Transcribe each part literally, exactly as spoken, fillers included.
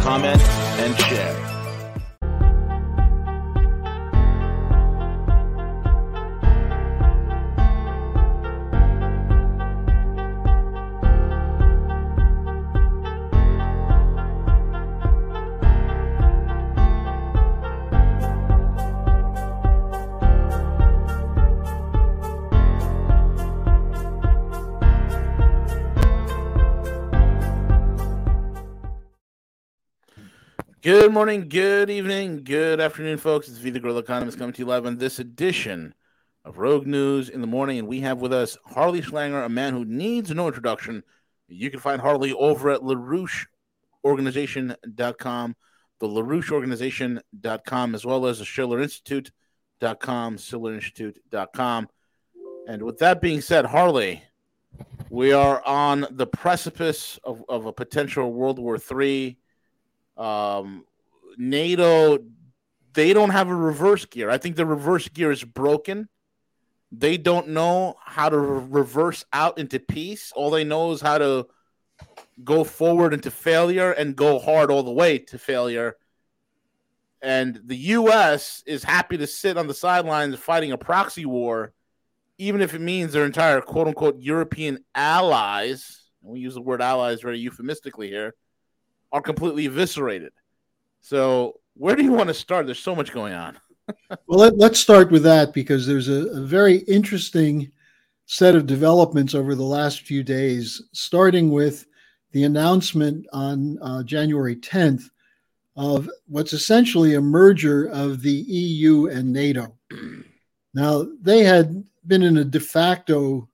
comment, and share. Good morning, good evening, good afternoon, folks. It's V, the Guerrilla Economist, coming to you live on this edition of Rogue News in the Morning. And we have with us Harley Schlanger, a man who needs no introduction. You can find Harley over at larouche organization dot com, the larouche organization dot com, as well as the schiller institute dot com, schiller institute dot com. And with that being said, Harley, we are on the precipice of, of a potential World War Three. Um, NATO, they don't have a reverse gear. I think the reverse gear is broken. They don't know how to re- reverse out into peace. All they know is how to go forward into failure and go hard all the way to failure. And the U S is happy to sit on the sidelines fighting a proxy war, even if it means their entire quote-unquote European allies, and we use the word allies very euphemistically here, are completely eviscerated. So where do you want to start? There's so much going on. Well, let, let's start with that, because there's a, a very interesting set of developments over the last few days, starting with the announcement on uh, January tenth of what's essentially a merger of the E U and NATO. Now, they had been in a de facto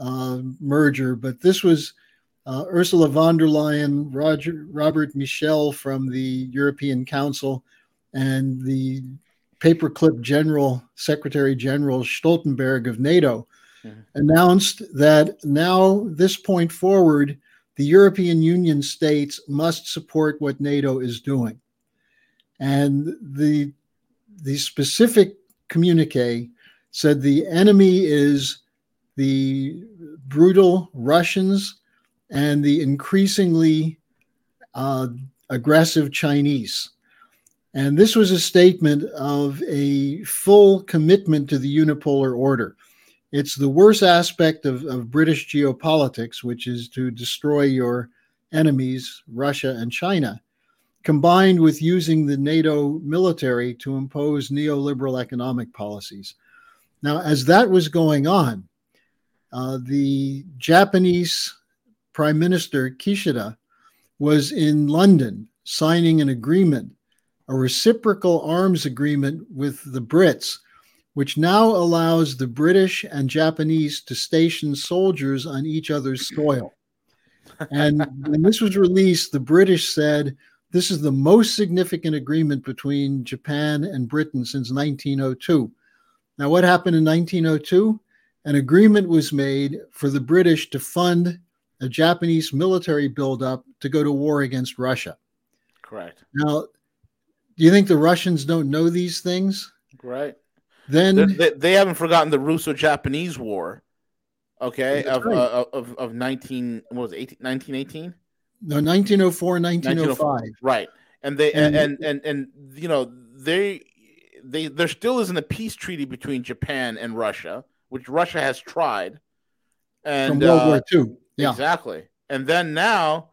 uh, merger, but this was Uh, Ursula von der Leyen, Roger, Robert Michel from the European Council, and the paperclip general, Secretary General Stoltenberg of NATO, mm-hmm. announced that now, this point forward, the European Union states must support what NATO is doing. And the, the specific communique said the enemy is the brutal Russians and the increasingly uh, aggressive Chinese. And this was a statement of a full commitment to the unipolar order. It's the worst aspect of, of British geopolitics, which is to destroy your enemies, Russia and China, combined with using the NATO military to impose neoliberal economic policies. Now, as that was going on, uh, the Japanese Prime Minister Kishida was in London signing an agreement, a reciprocal arms agreement with the Brits, which now allows the British and Japanese to station soldiers on each other's soil. And when this was released, the British said, this is the most significant agreement between Japan and Britain since nineteen oh two. Now, what happened in nineteen oh two? An agreement was made for the British to fund a Japanese military buildup to go to war against Russia. Correct. Now, do you think the Russians don't know these things? Right. Then they, they haven't forgotten the Russo-Japanese War, okay, of, right. uh, of of nineteen what was it, nineteen eighteen? No, nineteen oh four, nineteen oh five. Right, and they and and, and and and you know they they there still isn't a peace treaty between Japan and Russia, which Russia has tried, and from World uh, War Two. Yeah. Exactly. And then now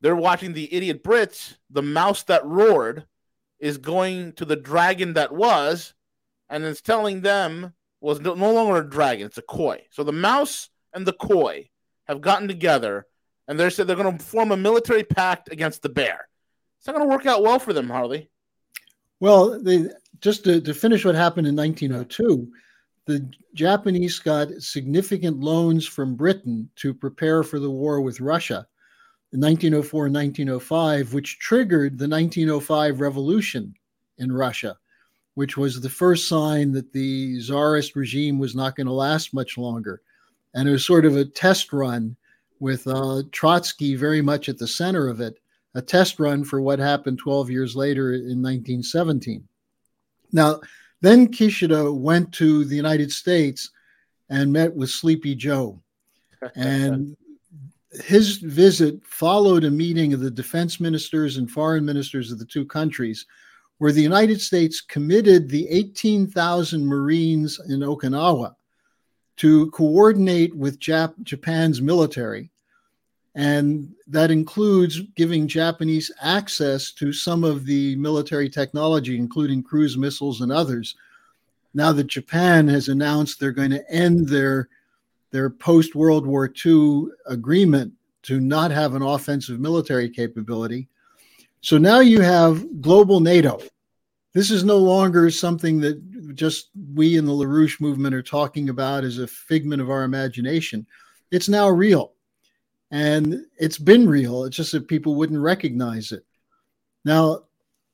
they're watching the idiot Brits, the mouse that roared, is going to the dragon that was, and it's telling them, well, it's no longer a dragon, it's a koi. So the mouse and the koi have gotten together, and they said they're going to form a military pact against the bear. It's not going to work out well for them, Harley. Well, they, just to, to finish what happened in nineteen oh two, the Japanese got significant loans from Britain to prepare for the war with Russia. in nineteen oh four and nineteen oh five, which triggered the nineteen oh five revolution in Russia, which was the first sign that the czarist regime was not going to last much longer. And it was sort of a test run with uh, Trotsky very much at the center of it, a test run for what happened twelve years later in nineteen seventeen. Now, then Kishida went to the United States and met with Sleepy Joe. And his visit followed a meeting of the defense ministers and foreign ministers of the two countries, where the United States committed the eighteen thousand Marines in Okinawa to coordinate with Jap- Japan's military. And that includes giving Japanese access to some of the military technology, including cruise missiles and others. Now that Japan has announced they're going to end their, their post-World War Two agreement to not have an offensive military capability. So now you have global NATO. This is no longer something that just we in the LaRouche movement are talking about as a figment of our imagination. It's now real. And it's been real. It's just that people wouldn't recognize it. Now,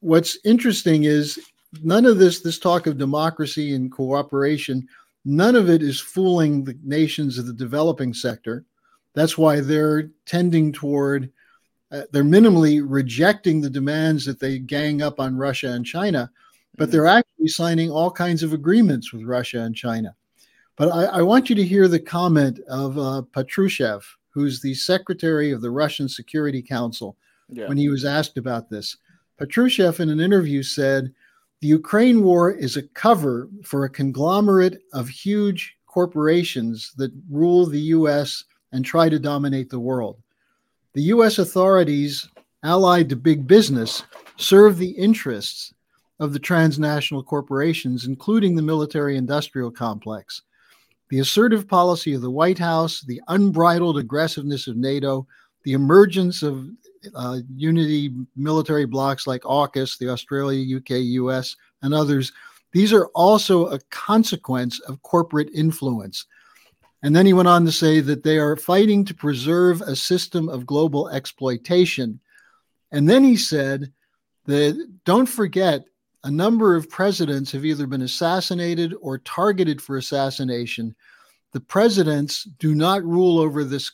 what's interesting is none of this, this talk of democracy and cooperation, none of it is fooling the nations of the developing sector. That's why they're tending toward Uh, they're minimally rejecting the demands that they gang up on Russia and China, but they're actually signing all kinds of agreements with Russia and China. But I, I want you to hear the comment of uh, Petrushev, who's the secretary of the Russian Security Council, yeah. when he was asked about this. Petrushev, in an interview, said, "The Ukraine war is a cover for a conglomerate of huge corporations that rule the U S and try to dominate the world. The U S authorities, allied to big business, serve the interests of the transnational corporations, including the military-industrial complex. The assertive policy of the White House, the unbridled aggressiveness of NATO, the emergence of uh, unity military blocs like AUKUS, the Australia, U K, U S, and others, these are also a consequence of corporate influence." And then he went on to say that they are fighting to preserve a system of global exploitation. And then he said that, don't forget, a number of presidents have either been assassinated or targeted for assassination. The presidents do not rule over this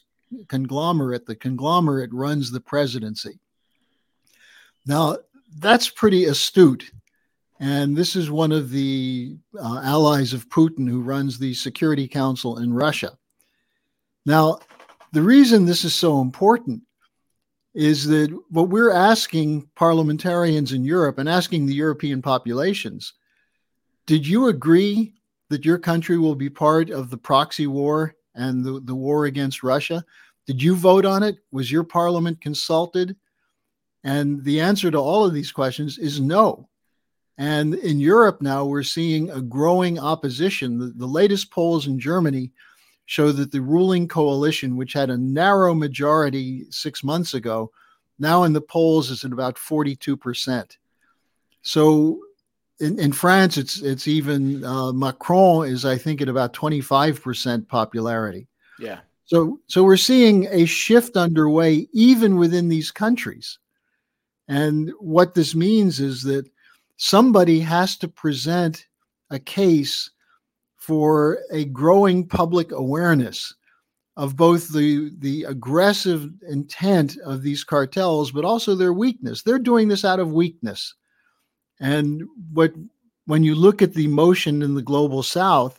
conglomerate. The conglomerate runs the presidency. Now, that's pretty astute. And this is one of the uh, allies of Putin who runs the Security Council in Russia. Now, the reason this is so important is that what we're asking parliamentarians in Europe and asking the European populations, did you agree that your country will be part of the proxy war and the, the war against Russia? Did you vote on it? Was your parliament consulted? And the answer to all of these questions is no. And in Europe now, we're seeing a growing opposition. The, the latest polls in Germany show that the ruling coalition, which had a narrow majority six months ago, now in the polls is at about forty-two percent. So in, in France, it's it's even uh, Macron is, I think, at about twenty-five percent popularity. Yeah. So so we're seeing a shift underway even within these countries. And what this means is that somebody has to present a case for a growing public awareness of both the, the aggressive intent of these cartels, but also their weakness. They're doing this out of weakness. And what when you look at the motion in the global South,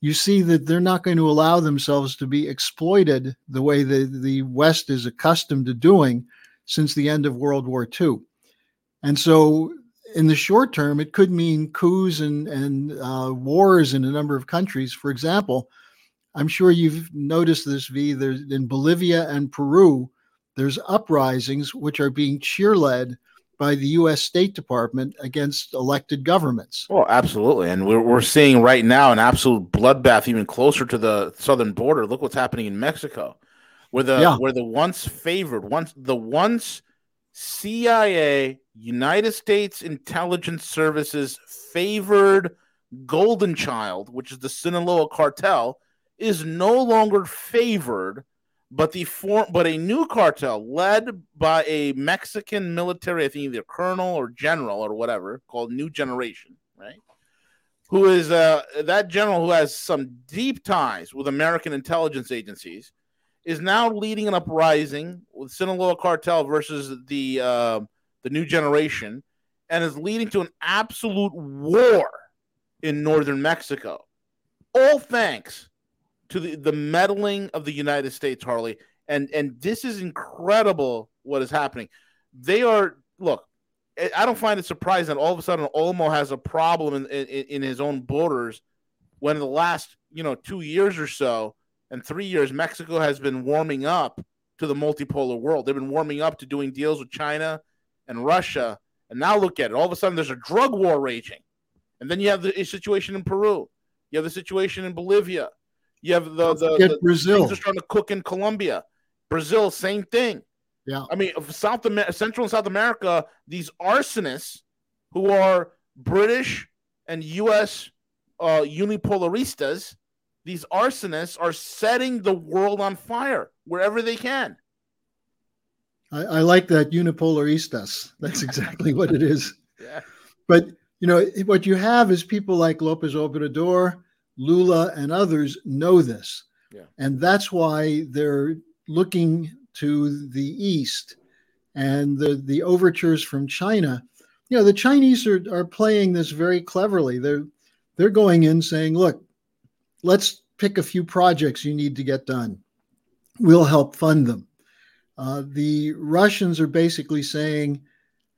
you see that they're not going to allow themselves to be exploited the way the, the West is accustomed to doing since the end of World War Two. And so in the short term, it could mean coups and, and uh, wars in a number of countries. For example, I'm sure you've noticed this, V. There's, in Bolivia and Peru, there's uprisings which are being cheer-led by the U S. State Department against elected governments. Well, absolutely. And we're, we're seeing right now an absolute bloodbath even closer to the southern border. Look what's happening in Mexico, where the, yeah. where the once favored, once the once C I A, United States Intelligence Services favored golden child, which is the Sinaloa cartel, is no longer favored But the form, but a new cartel led by a Mexican military, I think either colonel or general or whatever, called New Generation, right? Who is uh, that general who has some deep ties with American intelligence agencies, is now leading an uprising with Sinaloa cartel versus the uh, the New Generation, and is leading to an absolute war in northern Mexico. All thanks to the, the meddling of the United States, Harley. And and this is incredible what is happening. They are, look, I don't find it surprising that all of a sudden Olmo has a problem in, in, in his own borders when the last, you know, two years or so and three years, Mexico has been warming up to the multipolar world. They've been warming up to doing deals with China and Russia. And now look at it. All of a sudden there's a drug war raging. And then you have the situation in Peru. You have the situation in Bolivia. You have the, the, the Brazil. Things are starting to cook in Colombia. Brazil, same thing. Yeah. I mean, South Amer- Central and South America, these arsonists who are British and U S uh, unipolaristas, these arsonists are setting the world on fire wherever they can. I, I like that, unipolaristas. That's exactly what it is. Yeah. But, you know, what you have is people like Lopez Obrador, Lula, and others know this. Yeah. And that's why they're looking to the east, and the, the overtures from China. You know, the Chinese are, are playing this very cleverly. They're, they're going in saying, look, let's pick a few projects you need to get done. We'll help fund them. Uh, the Russians are basically saying,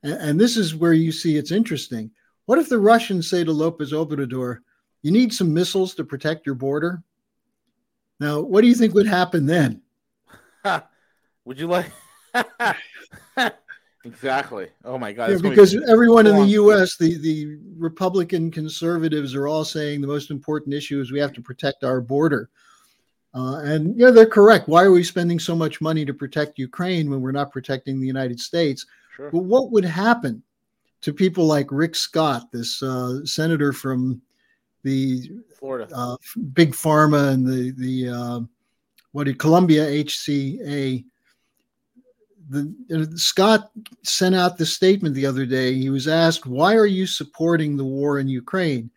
and, and this is where you see it's interesting. What if the Russians say to Lopez Obrador, you need some missiles to protect your border? Now, what do you think would happen then? Would you like? Exactly. Oh, my God. Yeah, because be... everyone Go in the on. U S, the, the Republican conservatives are all saying the most important issue is we have to protect our border. Uh, and, yeah, they're correct. Why are we spending so much money to protect Ukraine when we're not protecting the United States? Sure. But what would happen to people like Rick Scott, this uh, senator from the Florida, uh, big pharma, and the the uh, what did Columbia H C A? The uh, Scott sent out this statement the other day. He was asked, "Why are you supporting the war in Ukraine?"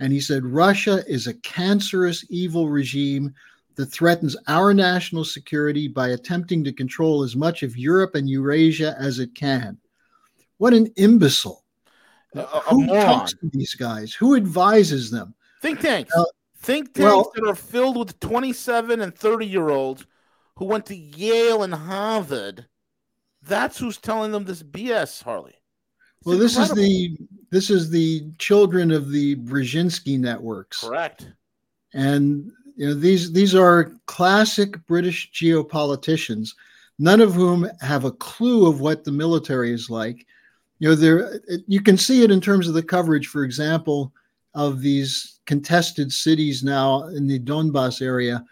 And he said, "Russia is a cancerous, evil regime that threatens our national security by attempting to control as much of Europe and Eurasia as it can." What an imbecile! Uh, Who talks to these guys? Who advises them? Think tanks. Uh, Think tanks well, that are filled with twenty-seven and thirty-year-olds who went to Yale and Harvard. That's who's telling them this B S, Harley. It's well, this incredible. is the this is the children of the Brzezinski networks. Correct. And you know, these these are classic British geopoliticians, none of whom have a clue of what the military is like. You know, there you can see it in terms of the coverage, for example, of these contested cities now in the Donbass area,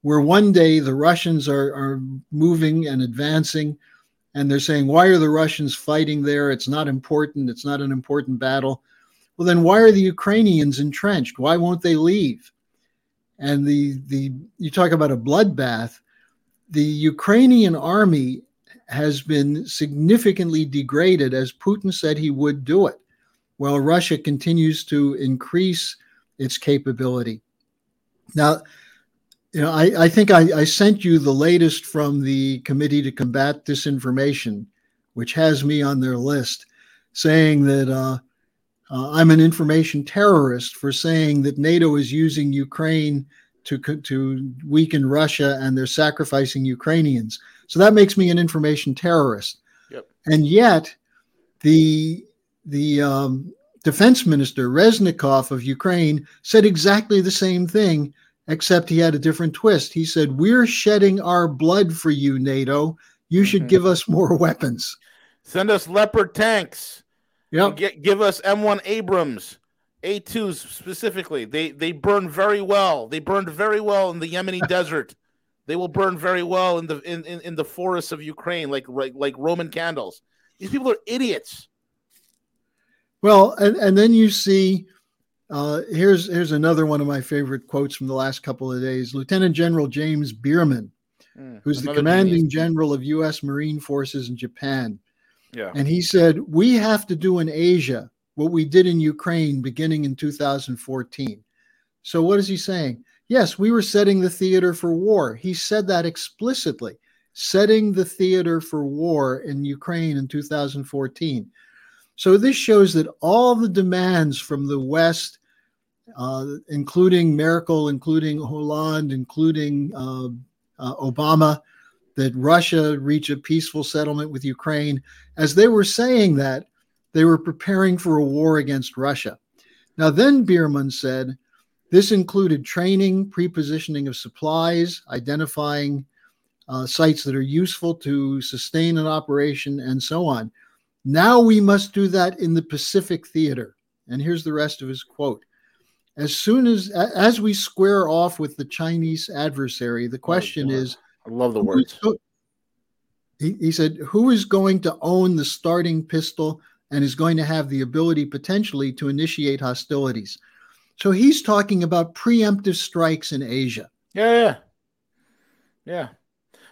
where one day the Russians are, are moving and advancing, and they're saying, why are the Russians fighting there? It's not important. It's not an important battle. Well, then why are the Ukrainians entrenched? Why won't they leave? And the the you talk about a bloodbath. The Ukrainian army has been significantly degraded, as Putin said he would do it, while Russia continues to increase its capability. Now, you know, I, I think I, I sent you the latest from the Committee to Combat Disinformation, which has me on their list, saying that uh, uh, I'm an information terrorist for saying that NATO is using Ukraine to to weaken Russia and they're sacrificing Ukrainians. So that makes me an information terrorist. Yep. And yet the, the um, defense minister, Reznikov of Ukraine, said exactly the same thing, except he had a different twist. He said, we're shedding our blood for you, NATO. You should mm-hmm. give us more weapons. Send us Leopard tanks. Yep. Get, give us M one Abrams, A twos specifically. They, they burn very well. They burned very well in the Yemeni desert. They will burn very well in the in, in, in the forests of Ukraine, like, like like Roman candles. These people are idiots. Well, and, and then you see, uh, here's here's another one of my favorite quotes from the last couple of days. Lieutenant General James Bierman mm, who's the commanding Japanese. general of U S Marine Forces in Japan. Yeah. And he said, we have to do in Asia what we did in Ukraine beginning in two thousand fourteen. So what is he saying? Yes, we were setting the theater for war. He said that explicitly, setting the theater for war in Ukraine in two thousand fourteen. So this shows that all the demands from the West, uh, including Merkel, including Hollande, including uh, uh, Obama, that Russia reach a peaceful settlement with Ukraine, as they were saying that, they were preparing for a war against Russia. Now then Bierman said, this included training, prepositioning of supplies, identifying uh, sites that are useful to sustain an operation, and so on. Now we must do that in the Pacific theater. And here's the rest of his quote. As soon as, as we square off with the Chinese adversary, the question is, I love the words. He, he said, who is going to own the starting pistol and is going to have the ability potentially to initiate hostilities? So he's talking about preemptive strikes in Asia. Yeah, yeah. Yeah.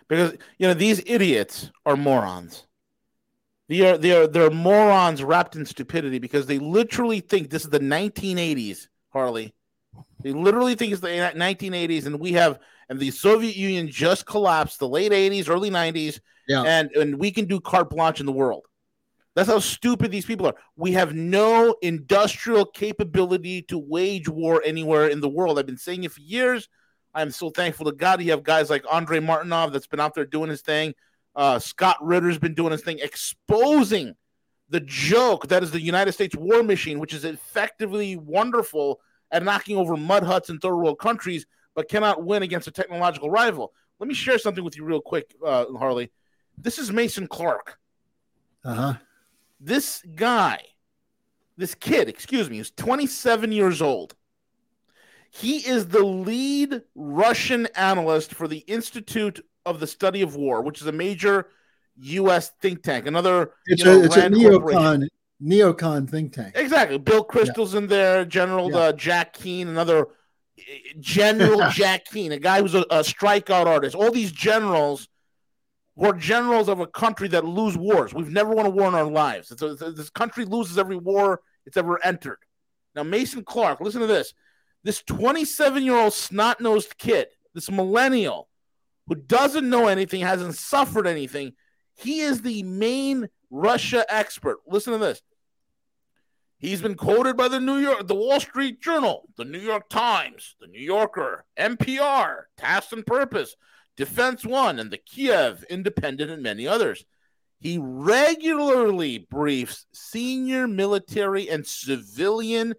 Because, you know, these idiots are morons. They are, they are, they're morons wrapped in stupidity because they literally think this is the nineteen eighties, Harley. They literally think it's the nineteen eighties, and we have, and the Soviet Union just collapsed, the late eighties, early nineties, yeah. and, and we can do carte blanche in the world. That's how stupid these people are. We have no industrial capability to wage war anywhere in the world. I've been saying it for years. I'm so thankful to God you have guys like Andrei Martinov that's been out there doing his thing. Uh, Scott Ritter's been doing his thing, exposing the joke that is the United States war machine, which is effectively wonderful at knocking over mud huts in third world countries, but cannot win against a technological rival. Let me share something with you real quick, uh, Harley. This is Mason Clark. Uh-huh. This guy, this kid, excuse me, is twenty-seven years old. He is the lead Russian analyst for the Institute of the Study of War, which is a major U S think tank. Another, it's you know, a, it's a neocon, neocon think tank. Exactly. Bill Kristol's yeah. in there, General yeah. uh, Jack Keane, another General Jack Keane, a guy who's a, a strikeout artist. All these generals were generals of a country that lose wars. We've never won a war in our lives. It's a, it's a, this country loses every war it's ever entered. Now, Mason Clark, listen to this. This twenty-seven-year-old snot-nosed kid, this millennial who doesn't know anything, hasn't suffered anything, he is the main Russia expert. Listen to this. He's been quoted by the New York, the Wall Street Journal, the New York Times, the New Yorker, N P R, Task and Purpose, Defense One, and the Kiev Independent, and many others. He regularly briefs senior military and civilian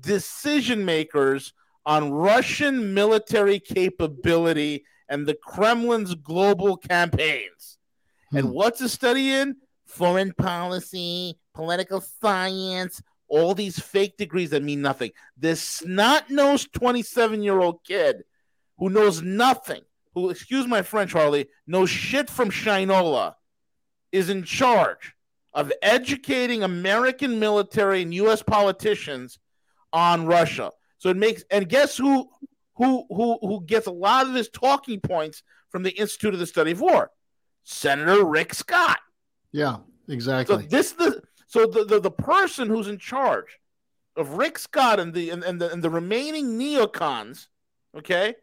decision makers on Russian military capability and the Kremlin's global campaigns. Hmm. And what's his study in? Foreign policy, political science, all these fake degrees that mean nothing. This snot-nosed twenty-seven-year-old kid who knows nothing, who, excuse my French, Harley, knows shit from Shinola, is in charge of educating American military and U S politicians on Russia. So it makes, and guess who who who who gets a lot of his talking points from the Institute of the Study of War? Senator Rick Scott. Yeah, exactly. So this the so the, the, the person who's in charge of Rick Scott and the and, and the and the remaining neocons, okay?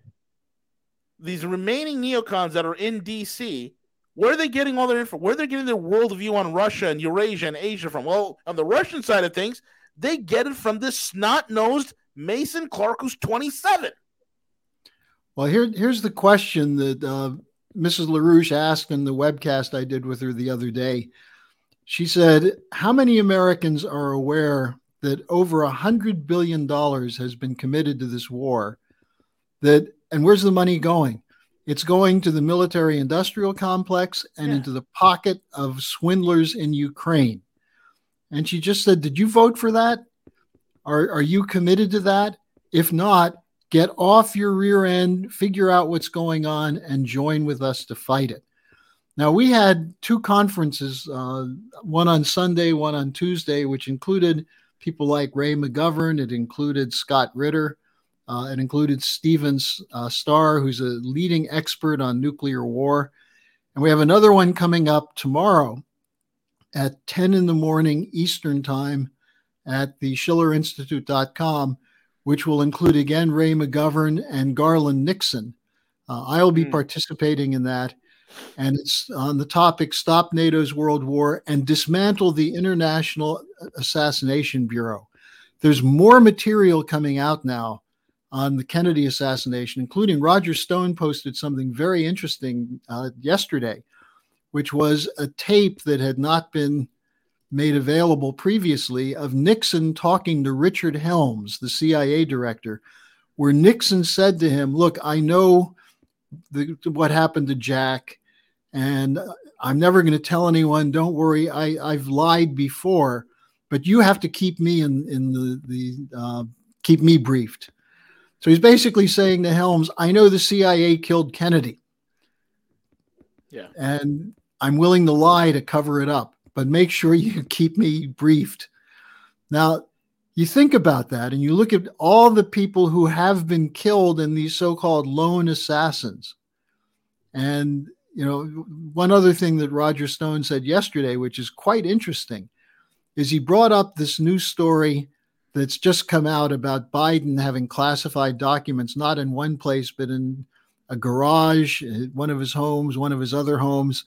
These remaining neocons that are in D C, where are they getting all their info? Where are they getting their worldview on Russia and Eurasia and Asia from? Well, on the Russian side of things, they get it from this snot-nosed Mason Clark who's twenty-seven. Well, here, here's the question that uh, Missus LaRouche asked in the webcast I did with her the other day. She said, how many Americans are aware that over one hundred billion dollars has been committed to this war? That, and where's the money going? It's going to the military-industrial complex and yeah. into the pocket of swindlers in Ukraine. And she just said, did you vote for that? Are, are you committed to that? If not, get off your rear end, figure out what's going on, and join with us to fight it. Now, we had two conferences, uh, one on Sunday, one on Tuesday, which included people like Ray McGovern. It included Scott Ritter. Uh, it included Stephen uh, Starr, who's a leading expert on nuclear war. And we have another one coming up tomorrow at ten in the morning Eastern time at the schiller institute dot com, which will include, again, Ray McGovern and Garland Nixon. Uh, I'll be mm. participating in that. And it's on the topic, Stop NATO's World War and Dismantle the International Assassination Bureau. There's more material coming out now on the Kennedy assassination, including Roger Stone posted something very interesting uh, yesterday, which was a tape that had not been made available previously of Nixon talking to Richard Helms, the C I A director, where Nixon said to him, look, I know the, what happened to Jack, and I'm never going to tell anyone. Don't worry. I, I've lied before, but you have to keep me in, in the, the uh, keep me briefed. So he's basically saying to Helms, I know the C I A killed Kennedy. Yeah. And I'm willing to lie to cover it up, but make sure you keep me briefed. Now, you think about that and you look at all the people who have been killed in these so-called lone assassins. And, you know, one other thing that Roger Stone said yesterday, which is quite interesting, is he brought up this new story that's just come out about Biden having classified documents, not in one place, but in a garage, one of his homes, one of his other homes.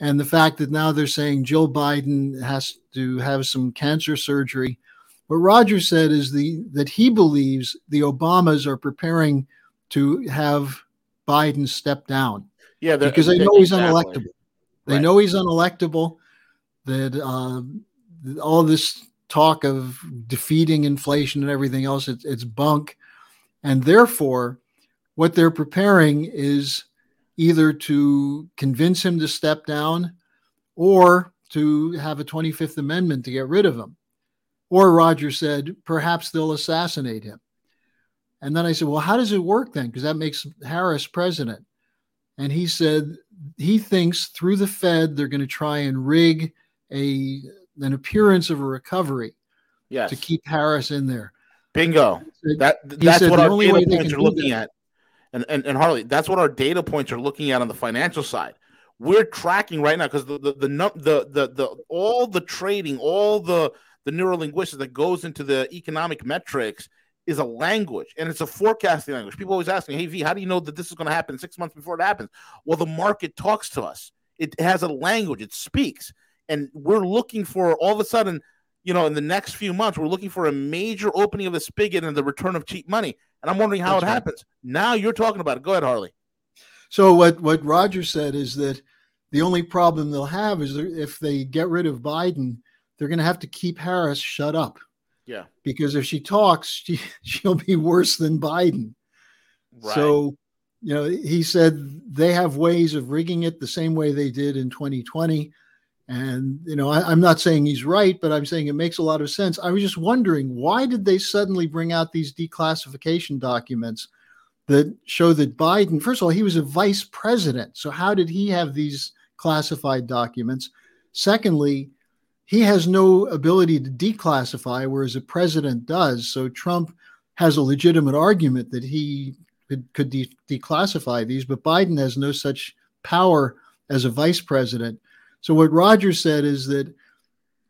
And the fact that now they're saying Jill Biden has to have some cancer surgery. What Roger said is the, that he believes the Obamas are preparing to have Biden step down. Yeah, because they know he's unelectable. They know he's unelectable, that uh, all this talk of defeating inflation and everything else, it's, it's bunk. And therefore, what they're preparing is either to convince him to step down or to have a twenty-fifth Amendment to get rid of him. Or Roger said, perhaps they'll assassinate him. And then I said, well, how does it work then? Because that makes Harris president. And he said he thinks through the Fed, they're going to try and rig a an appearance of a recovery, yes, to keep Harris in there. Bingo. Said, that that's said, what our data points are looking that. at. And, and and Harley, that's what our data points are looking at on the financial side. We're tracking right now because the the the, the the the all the trading, all the the neurolinguistics that goes into the economic metrics is a language, and it's a forecasting language. People always ask me, hey, V, how do you know that this is going to happen six months before it happens? Well, the market talks to us. It has a language. It speaks. And we're looking for, all of a sudden, you know, in the next few months, we're looking for a major opening of the spigot and the return of cheap money. And I'm wondering how That's it right. happens. Now you're talking about it. Go ahead, Harley. So what, what Roger said is that the only problem they'll have is if they get rid of Biden, they're going to have to keep Harris shut up. Yeah. Because if she talks, she, she'll be worse than Biden. Right. So, you know, he said they have ways of rigging it the same way they did in twenty twenty. And, you know, I, I'm not saying he's right, but I'm saying it makes a lot of sense. I was just wondering, why did they suddenly bring out these declassification documents that show that Biden, first of all, he was a vice president. So how did he have these classified documents? Secondly, he has no ability to declassify, whereas a president does. So Trump has a legitimate argument that he could, could de- declassify these, but Biden has no such power as a vice president. So what Roger said is that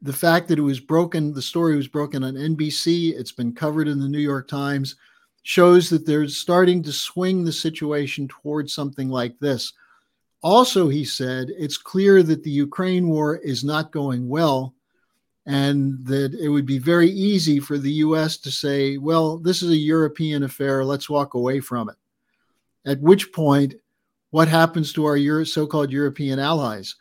the fact that it was broken, the story was broken on N B C, it's been covered in the New York Times, shows that they're starting to swing the situation towards something like this. Also, he said, it's clear that the Ukraine war is not going well and that it would be very easy for the U S to say, well, this is a European affair, let's walk away from it. At which point, what happens to our Euro- so-called European allies?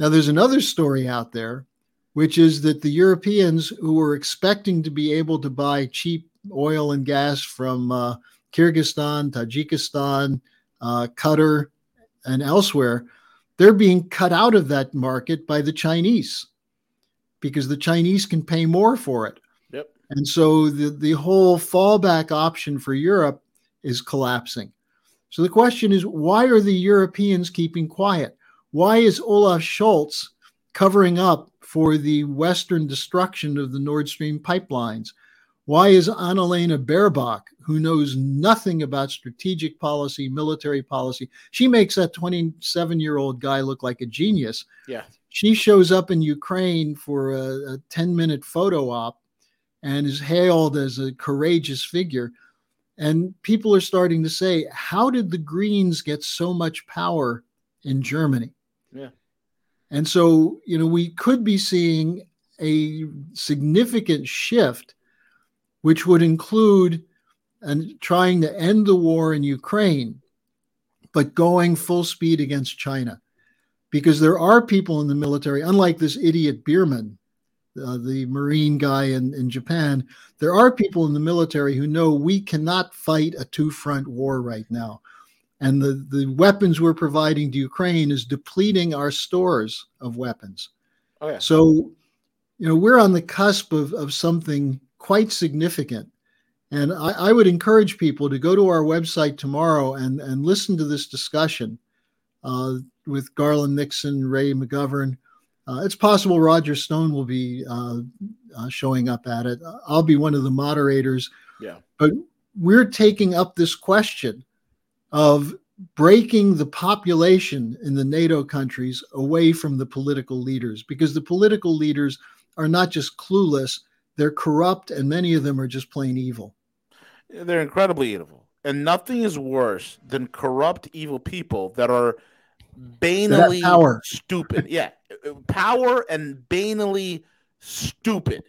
Now, there's another story out there, which is that the Europeans who were expecting to be able to buy cheap oil and gas from uh, Kyrgyzstan, Tajikistan, uh, Qatar, and elsewhere, they're being cut out of that market by the Chinese because the Chinese can pay more for it. Yep. And so the, the whole fallback option for Europe is collapsing. So the question is, why are the Europeans keeping quiet? Why is Olaf Scholz covering up for the Western destruction of the Nord Stream pipelines? Why is Annalena Baerbock, who knows nothing about strategic policy, military policy, she makes that twenty-seven-year-old guy look like a genius. Yeah. She shows up in Ukraine for a, a ten-minute photo op and is hailed as a courageous figure. And people are starting to say, how did the Greens get so much power in Germany? Yeah. And so, you know, we could be seeing a significant shift, which would include and trying to end the war in Ukraine, but going full speed against China. Because there are people in the military, unlike this idiot Bierman, uh, the Marine guy in, in Japan, there are people in the military who know we cannot fight a two-front war right now. And the, the weapons we're providing to Ukraine is depleting our stores of weapons. Oh, yeah. So, you know, we're on the cusp of, of something quite significant. And I, I would encourage people to go to our website tomorrow and, and listen to this discussion uh, with Garland Nixon, Ray McGovern. Uh, it's possible Roger Stone will be uh, uh, showing up at it. I'll be one of the moderators. Yeah. But we're taking up this question of breaking the population in the NATO countries away from the political leaders, because the political leaders are not just clueless, they're corrupt, and many of them are just plain evil. They're incredibly evil. And nothing is worse than corrupt, evil people that are banally power. stupid. Yeah, power and banally stupid.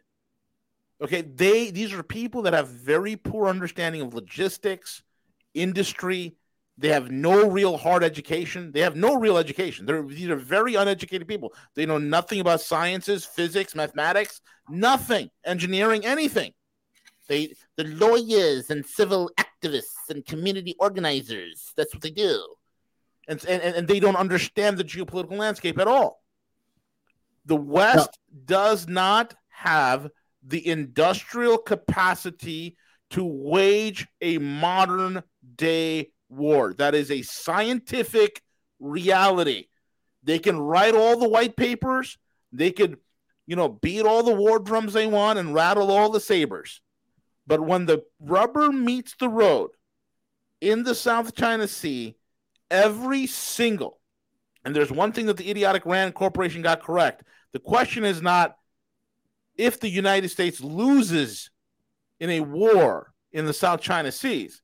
Okay, they these are people that have very poor understanding of logistics, industry. They have no real hard education. They have no real education. They're, these are very uneducated people. They know nothing about sciences, physics, mathematics, nothing, engineering, anything. They, the lawyers and civil activists and community organizers, that's what they do. And, and, and they don't understand the geopolitical landscape at all. The West no. does not have the industrial capacity to wage a modern-day war. That is a scientific reality. They can write all the white papers. They could, you know, beat all the war drums they want and rattle all the sabers. But when the rubber meets the road in the South China Sea, every single, and there's one thing that the idiotic Rand Corporation got correct. The question is not if the United States loses in a war in the South China Seas,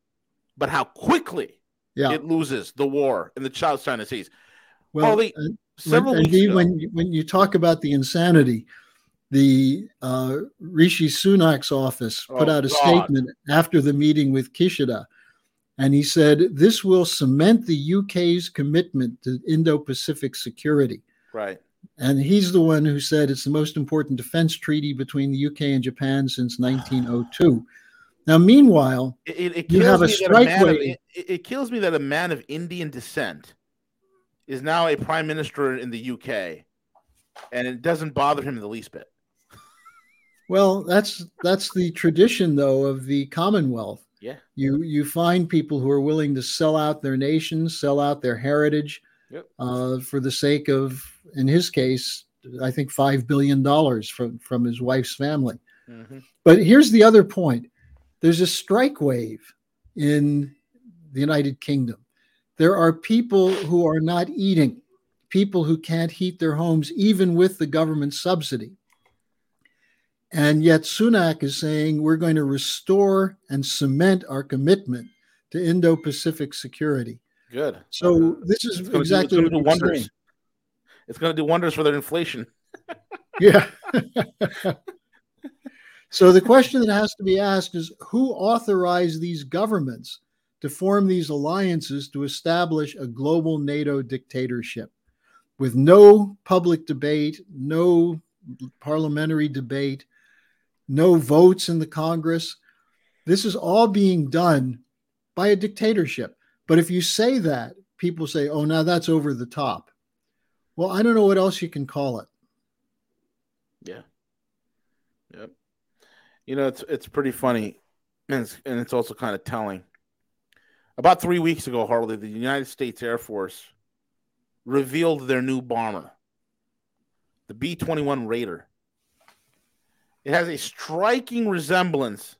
but how quickly yeah. it loses the war in the South China Seas. Well, Harley, uh, several when, weeks ago, when, when you talk about the insanity, the uh, Rishi Sunak's office put oh, out a God. statement after the meeting with Kishida, and he said, this will cement the U K's commitment to Indo-Pacific security. Right. And he's the one who said it's the most important defense treaty between the U K and Japan since nineteen oh two. Now, meanwhile, it, it, it you have a strike wave. It, it kills me that a man of Indian descent is now a prime minister in the U K, and it doesn't bother him the least bit. Well, that's that's the tradition, though, of the Commonwealth. Yeah, you you find people who are willing to sell out their nation, sell out their heritage, yep. uh, for the sake of, in his case, I think five billion dollars from from his wife's family. Mm-hmm. But here's the other point. There's a strike wave in the United Kingdom. There are people who are not eating, people who can't heat their homes, even with the government subsidy. And yet Sunak is saying we're going to restore and cement our commitment to Indo-Pacific security. Good. So this is exactly what we're doing. It's going to do wonders for their inflation. Yeah. So the question that has to be asked is, who authorized these governments to form these alliances to establish a global NATO dictatorship with no public debate, no parliamentary debate, no votes in the Congress? This is all being done by a dictatorship. But if you say that, people say, oh, now that's over the top. Well, I don't know what else you can call it. Yeah. Yep. You know, it's it's pretty funny, and it's, and it's also kind of telling. About three weeks ago, Harley, the United States Air Force revealed their new bomber, the B twenty-one Raider. It has a striking resemblance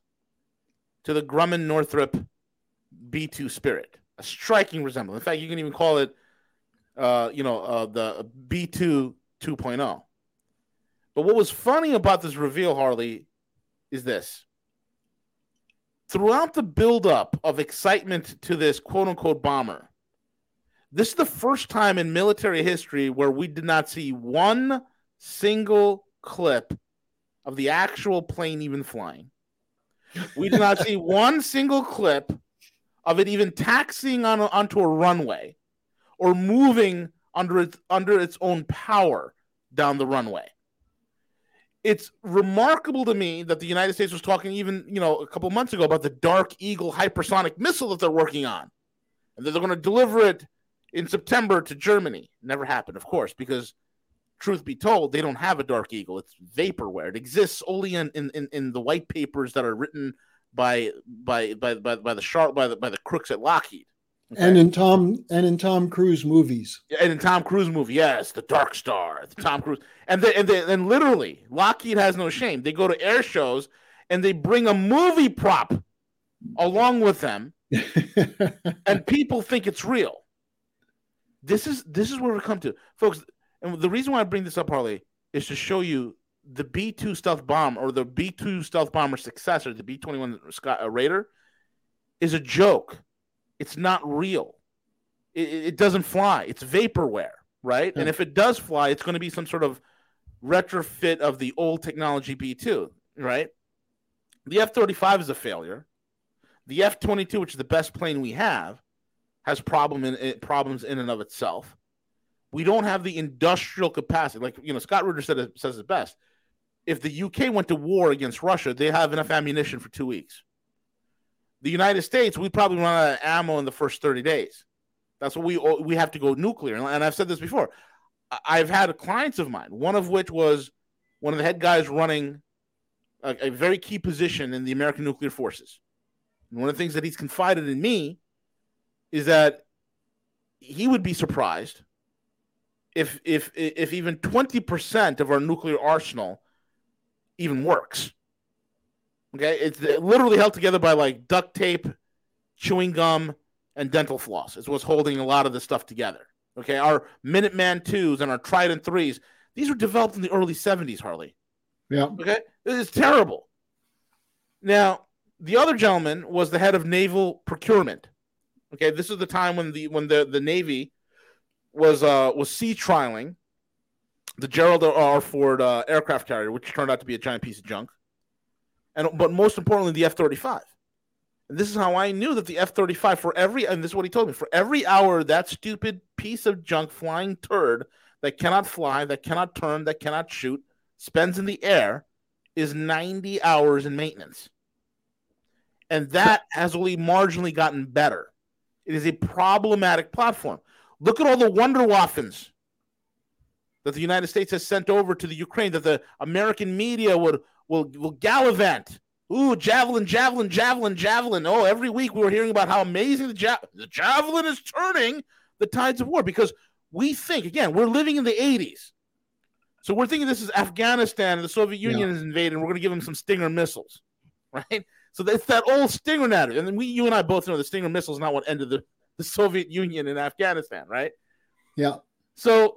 to the Grumman-Northrop B two Spirit. A striking resemblance. In fact, you can even call it, uh, you know, uh, the B two two point oh. But what was funny about this reveal, Harley, is this. Throughout the buildup of excitement to this quote-unquote bomber, this is the first time in military history where we did not see one single clip of the actual plane even flying. We did not see one single clip of it even taxiing on, onto a runway or moving under its, under its own power down the runway. It's remarkable to me that the United States was talking even, you know, a couple months ago about the Dark Eagle hypersonic missile that they're working on, and that they're going to deliver it in September to Germany. Never happened, of course, because truth be told, they don't have a Dark Eagle. It's vaporware. It exists only in in, in, in the white papers that are written by by by by, by the sharp by the by the crooks at Lockheed, okay? and in Tom and in Tom Cruise movies. And in Tom Cruise movie, yes, the Dark Star, the Tom Cruise. And they, and they, and literally, Lockheed has no shame. They go to air shows and they bring a movie prop along with them, and people think it's real. This is this is where we come to, folks. And the reason why I bring this up, Harley, is to show you the B two stealth bomb, or the B two stealth bomber successor, the B twenty-one Scott uh, Raider, is a joke. It's not real. It, it doesn't fly. It's vaporware, right? Yeah. And if it does fly, it's going to be some sort of retrofit of the old technology B two, right? The F thirty-five is a failure. The F twenty-two, which is the best plane we have, has problem in, it, problems in and of itself. We don't have the industrial capacity. Like, you know, Scott Ritter said it, says it best. If the U K went to war against Russia, they have enough ammunition for two weeks. The United States, we probably run out of ammo in the first thirty days. That's what we we have to go nuclear. And I've said this before. I've had clients of mine, one of which was one of the head guys running a, a very key position in the American nuclear forces. And one of the things that he's confided in me is that he would be surprised if if if even twenty percent of our nuclear arsenal even works. Okay? It's literally held together by like duct tape, chewing gum, and dental floss is what's holding a lot of this stuff together. Okay? Our Minuteman twos and our Trident threes, these were developed in the early seventies, Harley. Yeah. Okay? This is terrible. Now, the other gentleman was the head of naval procurement. Okay? This is the time when the when the, the Navy was uh, was sea trialing the Gerald R. Ford uh, aircraft carrier, which turned out to be a giant piece of junk, and but most importantly, the F thirty-five. And this is how I knew that the F thirty-five, for every, and this is what he told me, for every hour that stupid piece of junk flying turd that cannot fly, that cannot turn, that cannot shoot, spends in the air, is ninety hours in maintenance. And that has only marginally gotten better. It is a problematic platform. Look at all the Wunderwaffens that the United States has sent over to the Ukraine that the American media would will will gallivant. Ooh, javelin, javelin, javelin, javelin. Oh, every week we were hearing about how amazing the, ja- the javelin is turning the tides of war, because we think, again, we're living in the eighties. So we're thinking this is Afghanistan and the Soviet Union is yeah. invaded, and we're going to give them some Stinger missiles, right? So it's that old Stinger narrative. And then we, you and I both know the Stinger missile is not what ended the the Soviet Union in Afghanistan, right? Yeah. So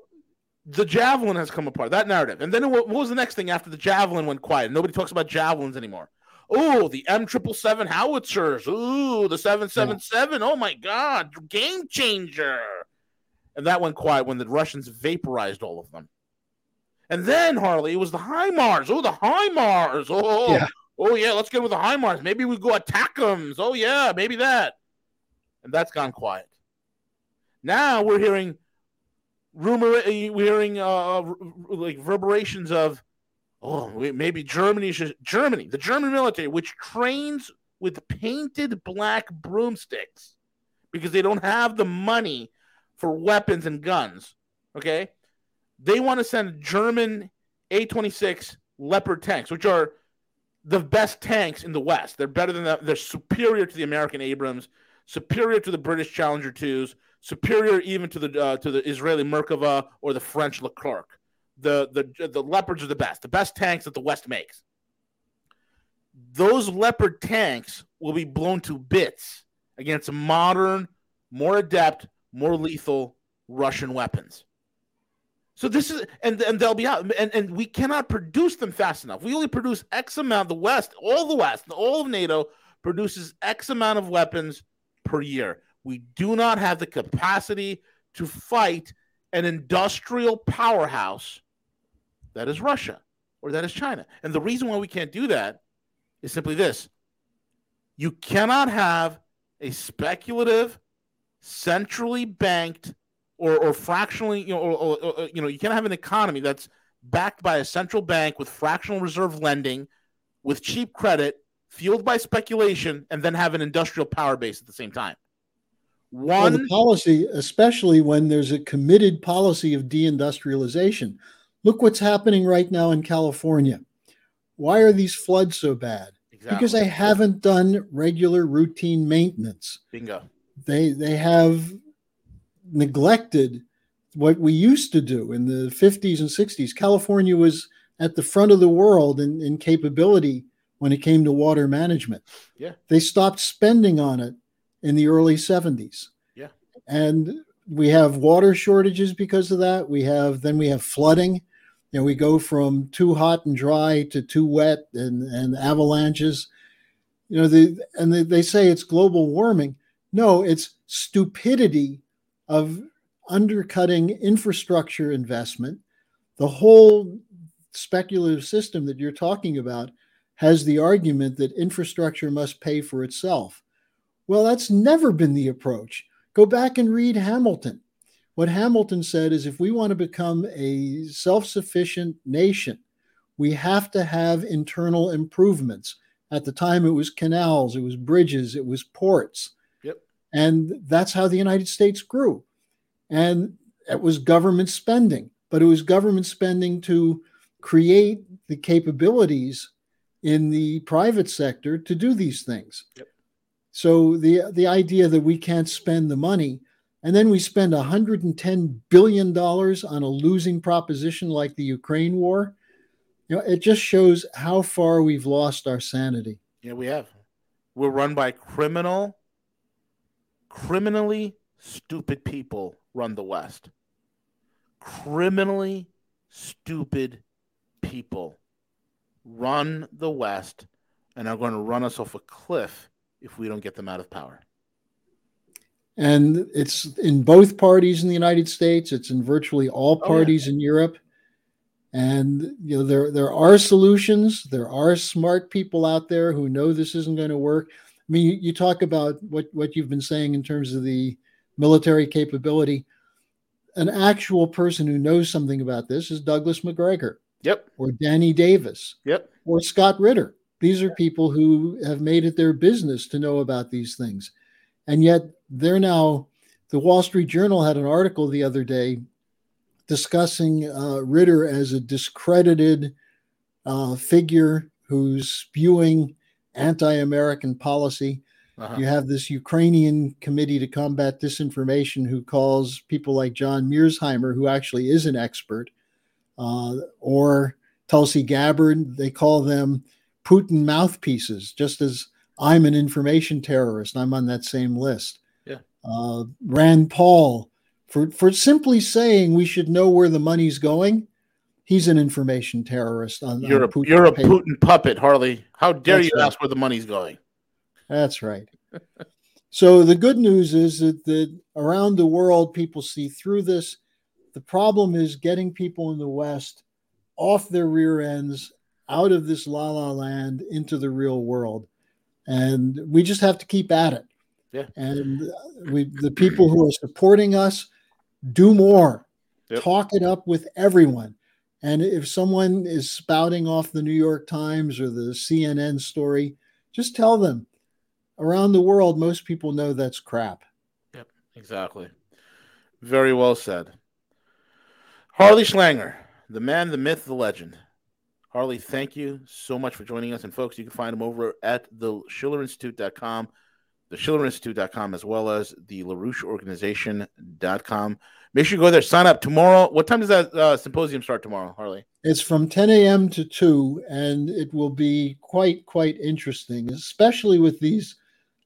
the javelin has come apart, that narrative. And then it, what was the next thing after the javelin went quiet? Nobody talks about javelins anymore. Oh, the M seven seventy-seven howitzers. Ooh, the seven seventy-seven. Yeah. Oh, my God. Game changer. And that went quiet when the Russians vaporized all of them. And then, Harley, it was the HIMARS. Oh, the HIMARS. Oh, yeah. oh yeah, let's get with the HIMARS. Maybe we go attack them. Oh, yeah, maybe that. And that's gone quiet. Now we're hearing rumor, we're hearing uh, like reverberations of, oh, maybe Germany should, Germany, the German military, which trains with painted black broomsticks because they don't have the money for weapons and guns. Okay, they want to send German A twenty-six Leopard tanks, which are the best tanks in the West. They're better than that. They're superior to the American Abrams, superior to the British Challenger twos, superior even to the uh, to the Israeli Merkava or the French Leclerc. The, the the Leopards are the best, the best tanks that the West makes. Those Leopard tanks will be blown to bits against modern, more adept, more lethal Russian weapons. So this is, and, and they'll be out, and, and we cannot produce them fast enough. We only produce X amount, the West, all the West, all of NATO produces X amount of weapons per year. We do not have the capacity to fight an industrial powerhouse that is Russia or that is China. And the reason why we can't do that is simply this. You cannot have a speculative, centrally banked, Or, or fractionally, you know, or, or, or, you know, you can't have an economy that's backed by a central bank with fractional reserve lending, with cheap credit, fueled by speculation, and then have an industrial power base at the same time. One well, the policy, especially when there's a committed policy of deindustrialization. Look what's happening right now in California. Why are these floods so bad? Exactly. Because they haven't done regular routine maintenance. Bingo. They they have neglected what we used to do in the fifties and sixties. California was at the front of the world in, in capability when it came to water management. Yeah. They stopped spending on it in the early seventies. Yeah. And we have water shortages because of that. We have, then we have flooding. You know, we go from too hot and dry to too wet and, and avalanches. You know, the, and they, they say it's global warming. No, it's stupidity of undercutting infrastructure investment. The whole speculative system that you're talking about has the argument that infrastructure must pay for itself. Well, that's never been the approach. Go back and read Hamilton. What Hamilton said is if we want to become a self-sufficient nation, we have to have internal improvements. At the time, it was canals, it was bridges, it was ports. And that's how the United States grew. And it was government spending, but it was government spending to create the capabilities in the private sector to do these things. Yep. So the the idea that we can't spend the money, and then we spend one hundred ten billion dollars on a losing proposition like the Ukraine war, you know, it just shows how far we've lost our sanity. Yeah, we have. We're run by criminal... Criminally stupid people run the West. Criminally stupid people run the West and are going to run us off a cliff if we don't get them out of power. And it's in both parties in the United States. It's in virtually all parties oh, yeah. in Europe. And you know there, there are solutions. There are smart people out there who know this isn't going to work. I mean, you talk about what, what you've been saying in terms of the military capability. An actual person who knows something about this is Douglas McGregor. Yep. Or Danny Davis. Yep. Or Scott Ritter. These are people who have made it their business to know about these things. And yet they're now, the Wall Street Journal had an article the other day discussing uh, Ritter as a discredited uh, figure who's spewing anti-American policy. Uh-huh. You have this Ukrainian Committee to Combat Disinformation who calls people like John Mearsheimer, who actually is an expert, uh, or Tulsi Gabbard. They call them Putin mouthpieces, just as I'm an information terrorist. I'm on that same list. Yeah. Uh, Rand Paul, for, for simply saying we should know where the money's going. He's an information terrorist. On, you're, on a, Putin you're a Putin puppet, Harley. How dare That's you right. ask where the money's going? That's right. So the good news is that the, around the world, people see through this. The problem is getting people in the West off their rear ends, out of this la-la land, into the real world. And we just have to keep at it. Yeah. And we, the people who are supporting us, do more. Yep. Talk it up with everyone. And if someone is spouting off the New York Times or the C N N story, just tell them. Around the world, most people know that's crap. Yep, exactly. Very well said. Harley Schlanger, the man, the myth, the legend. Harley, thank you so much for joining us. And folks, you can find him over at the schiller institute dot com. the schiller institute dot com, as well as the larouche organization dot com. Make sure you go there, sign up tomorrow. What time does that uh, symposium start tomorrow, Harley? It's from ten a.m. to two, and it will be quite, quite interesting, especially with these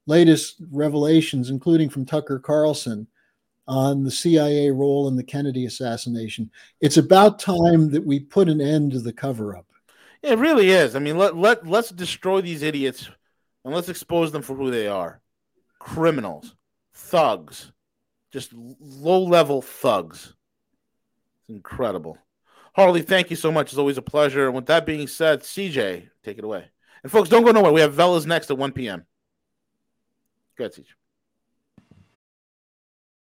latest revelations, including from Tucker Carlson, on the C I A role in the Kennedy assassination. It's about time that we put an end to the cover-up. Yeah, it really is. I mean, let, let, let's destroy these idiots, and let's expose them for who they are. Criminals, thugs, just low-level thugs. It's incredible. Harley, thank you so much. It's always a pleasure. With that being said, C J, take it away. And folks, don't go nowhere. We have Velas next at one p.m. Go ahead, C J.